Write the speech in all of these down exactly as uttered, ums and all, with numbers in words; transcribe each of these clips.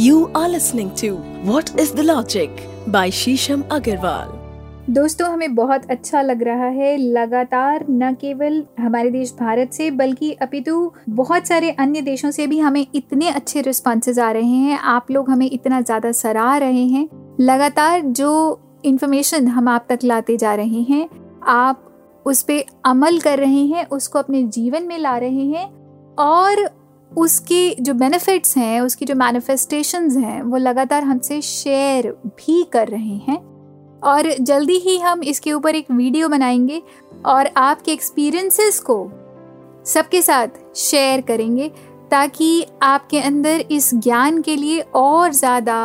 You are listening to What is the Logic by Shisham Aggarwal। दोस्तों, हमें बहुत अच्छा लग रहा है लगातार न केवल हमारे देश भारत से बल्कि अपितु बहुत सारे अन्य देशों से भी हमें इतने अच्छे रिस्पॉन्सेज आ रहे हैं। आप लोग हमें इतना ज़्यादा सराह रहे हैं, लगातार जो इन्फॉर्मेशन हम आप तक लाते जा रहे हैं आप उस पर अमल कर रहे हैं, उसको अपने जीवन में ला रहे हैं और उसके जो बेनिफिट्स हैं, उसकी जो मैनिफेस्टेशंस हैं वो लगातार हमसे शेयर भी कर रहे हैं। और जल्दी ही हम इसके ऊपर एक वीडियो बनाएंगे और आपके एक्सपीरियंसेस को सबके साथ शेयर करेंगे ताकि आपके अंदर इस ज्ञान के लिए और ज़्यादा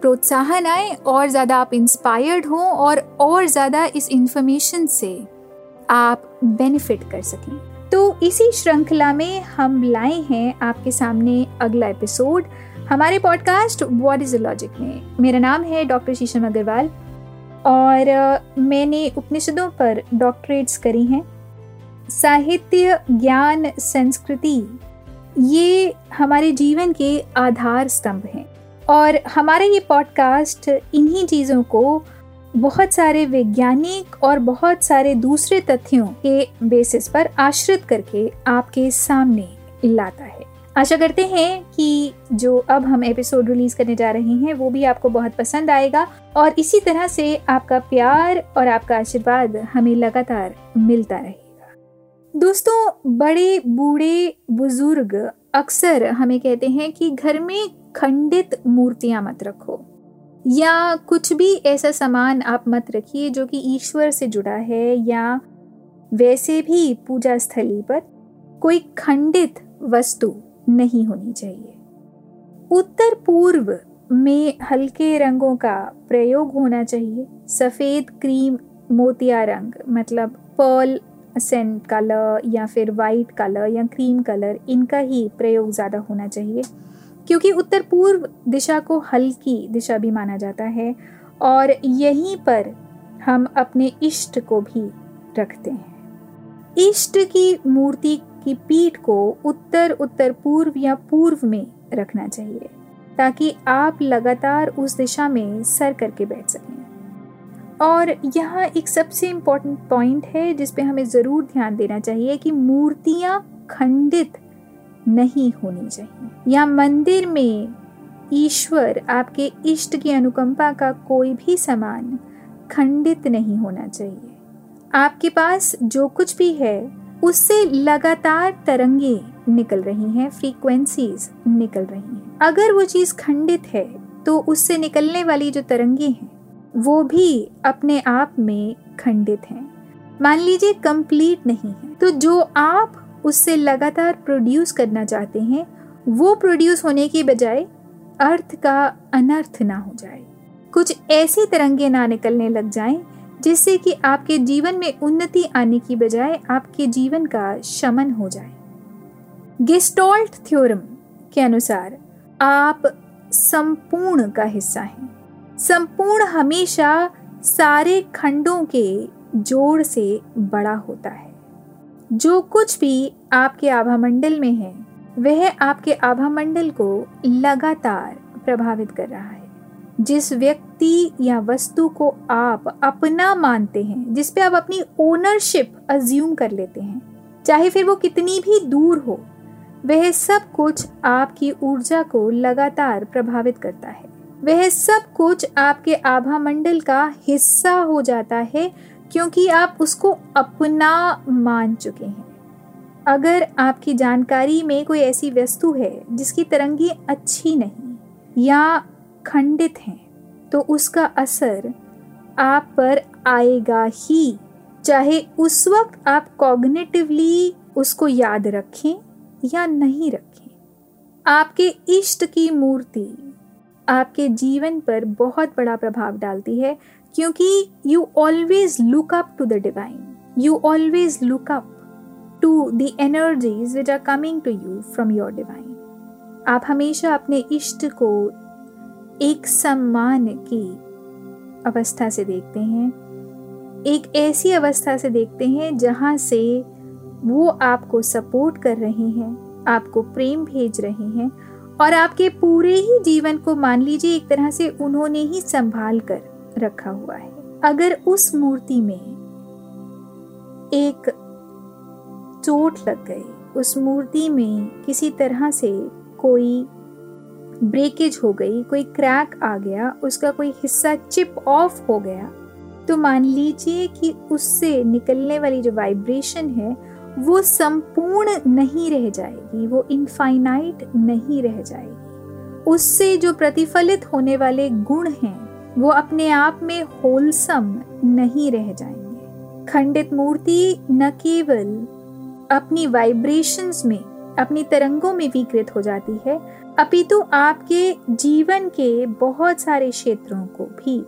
प्रोत्साहन आए और ज़्यादा आप इंस्पायर्ड हों और, और ज़्यादा इस इंफॉर्मेशन से आप बेनिफिट कर सकें। तो इसी श्रृंखला में हम लाए हैं आपके सामने अगला एपिसोड हमारे podcast what is the logic में। मेरा नाम है डॉक्टर शीशम अग्रवाल और मैंने उपनिषदों पर डॉक्टरेट्स करी हैं। साहित्य, ज्ञान, संस्कृति ये हमारे जीवन के आधार स्तंभ हैं और हमारा ये पॉडकास्ट इन्हीं चीज़ों को बहुत सारे वैज्ञानिक और बहुत सारे दूसरे तथ्यों के बेसिस पर आश्रित करके आपके सामने लाता है। आशा करते हैं कि जो अब हम एपिसोड रिलीज करने जा रहे हैं वो भी आपको बहुत पसंद आएगा और इसी तरह से आपका प्यार और आपका आशीर्वाद हमें लगातार मिलता रहेगा। दोस्तों, बड़े बूढ़े बुजुर्ग अक्सर हमें कहते हैं कि घर में खंडित मूर्तियां मत रखो या कुछ भी ऐसा सामान आप मत रखिए जो कि ईश्वर से जुड़ा है या वैसे भी पूजा स्थली पर कोई खंडित वस्तु नहीं होनी चाहिए। उत्तर पूर्व में हल्के रंगों का प्रयोग होना चाहिए। सफ़ेद, क्रीम, मोतिया रंग मतलब पर्ल सेंट कलर या फिर वाइट कलर या क्रीम कलर, इनका ही प्रयोग ज़्यादा होना चाहिए क्योंकि उत्तर पूर्व दिशा को हल्की दिशा भी माना जाता है और यहीं पर हम अपने इष्ट को भी रखते हैं। इष्ट की मूर्ति की पीठ को उत्तर उत्तर पूर्व या पूर्व में रखना चाहिए ताकि आप लगातार उस दिशा में सर करके बैठ सकें। और यहाँ एक सबसे इम्पोर्टेंट पॉइंट है जिस पे हमें ज़रूर ध्यान देना चाहिए कि मूर्तियाँ खंडित नहीं होनी चाहिए या मंदिर में ईश्वर आपके इष्ट की अनुकंपा का कोई भी सामान खंडित नहीं होना चाहिए। आपके पास जो कुछ भी है उससे लगातार तरंगे निकल रही हैं, फ्रीक्वेंसीज निकल रही हैं। अगर वो चीज़ खंडित है तो उससे निकलने वाली जो तरंगे हैं वो भी अपने आप में खंडित हैं। मान लीजिए कंप्लीट नहीं है तो जो आप उससे लगातार प्रोड्यूस करना चाहते हैं वो प्रोड्यूस होने के बजाय अर्थ का अनर्थ ना हो जाए, कुछ ऐसी तरंगे ना निकलने लग जाएं जिससे कि आपके जीवन में उन्नति आने की बजाय आपके जीवन का शमन हो जाए। गिस्टोल्ट थियोरम के अनुसार आप संपूर्ण का हिस्सा हैं। संपूर्ण हमेशा सारे खंडों के जोड़ से बड़ा होता है। जो कुछ भी आपके आभामंडल में है वह आपके आभामंडल को लगातार प्रभावित कर रहा है। जिस व्यक्ति या वस्तु को आप अपना मानते हैं, जिस पे आप अपनी ओनरशिप अज्यूम कर लेते हैं, चाहे फिर वो कितनी भी दूर हो, वह सब कुछ आपकी ऊर्जा को लगातार प्रभावित करता है। वह सब कुछ आपके आभामंडल का हिस्सा हो जाता है क्योंकि आप उसको अपना मान चुके हैं। अगर आपकी जानकारी में कोई ऐसी वस्तु है जिसकी तरंगी अच्छी नहीं या खंडित हैं तो उसका असर आप पर आएगा ही, चाहे उस वक्त आप कॉग्निटिवली उसको याद रखें या नहीं रखें। आपके इष्ट की मूर्ति आपके जीवन पर बहुत बड़ा प्रभाव डालती है क्योंकि you always look up to the divine, you always look up to the energies which are coming to you from your divine. आप हमेशा अपने इष्ट को एक सम्मान की अवस्था से देखते हैं, एक ऐसी अवस्था से देखते हैं जहाँ से वो आपको सपोर्ट कर रहे हैं, आपको प्रेम भेज रहे हैं और आपके पूरे ही जीवन को मान लीजिए एक तरह से उन्होंने ही संभाल कर रखा हुआ है। अगर उस मूर्ति में एक चोट लग गई, उस मूर्ति में किसी तरह से कोई ब्रेकेज हो गई, कोई क्रैक आ गया, उसका कोई हिस्सा चिप ऑफ हो गया, तो मान लीजिए कि उससे निकलने वाली जो वाइब्रेशन है वो संपूर्ण नहीं रह जाएगी, वो इनफाइनाइट नहीं रह जाएगी। उससे जो प्रतिफलित होने वाले गुण हैं वो अपने आप में होलसम नहीं रह जाएंगे। खंडित मूर्ति न केवल अपनी वाइब्रेशंस में, अपनी तरंगों में विकृत हो जाती है, अपितु आपके जीवन के बहुत सारे क्षेत्रों को भी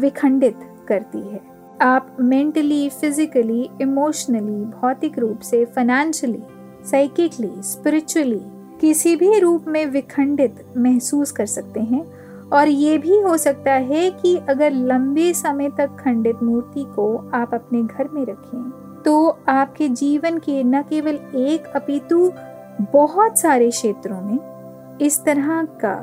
विखंडित करती है। आप मेंटली, फिजिकली, इमोशनली, भौतिक रूप से, फाइनेंशियली, साइकिकली, स्पिरिचुअली किसी भी रूप में विखंडित महसूस कर सकते हैं। और ये भी हो सकता है कि अगर लंबे समय तक खंडित मूर्ति को आप अपने घर में रखें तो आपके जीवन के न केवल एक अपितु बहुत सारे क्षेत्रों में इस तरह का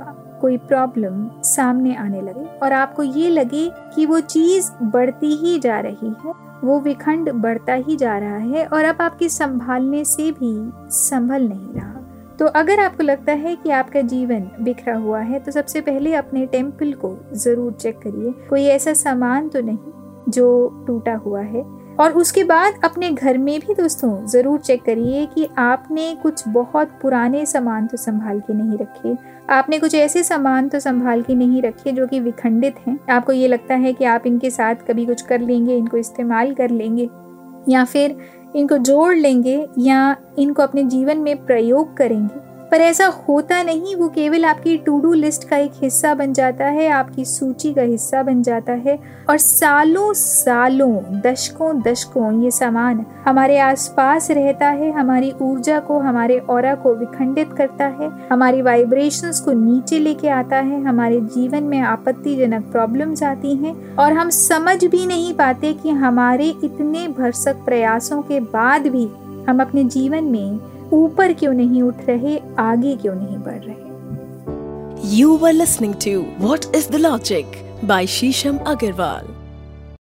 कोई प्रॉब्लम सामने आने लगे और आपको ये लगे कि वो चीज बढ़ती ही जा रही है, वो विखंड बढ़ता ही जा रहा है और अब आपके संभालने से भी संभल नहीं रहा। तो अगर आपको लगता है कि आपका जीवन बिखरा हुआ है तो सबसे पहले अपने टेम्पल को जरूर चेक करिए, कोई ऐसा सामान तो नहीं जो टूटा हुआ है। और उसके बाद अपने घर में भी दोस्तों ज़रूर चेक करिए कि आपने कुछ बहुत पुराने सामान तो संभाल के नहीं रखे, आपने कुछ ऐसे सामान तो संभाल के नहीं रखे जो कि विखंडित हैं। आपको ये लगता है कि आप इनके साथ कभी कुछ कर लेंगे, इनको इस्तेमाल कर लेंगे या फिर इनको जोड़ लेंगे या इनको अपने जीवन में प्रयोग करेंगे, पर ऐसा होता नहीं। वो केवल आपकी टू डू लिस्ट का एक हिस्सा बन जाता है, आपकी सूची का हिस्सा बन जाता है और सालों सालों, दशकों दशकों ये सामान हमारे आसपास रहता है, हमारी ऊर्जा को, हमारे ऑरा को विखंडित करता है, हमारी वाइब्रेशंस को नीचे लेके आता है, हमारे जीवन में आपत्तिजनक प्रॉब्लम्स आती हैं और हम समझ भी नहीं पाते कि हमारे इतने भरसक प्रयासों के बाद भी हम अपने जीवन में ऊपर क्यों नहीं उठ रहे, आगे क्यों नहीं बढ़ रहे। You were listening to what is the logic by Shisham Agarwal.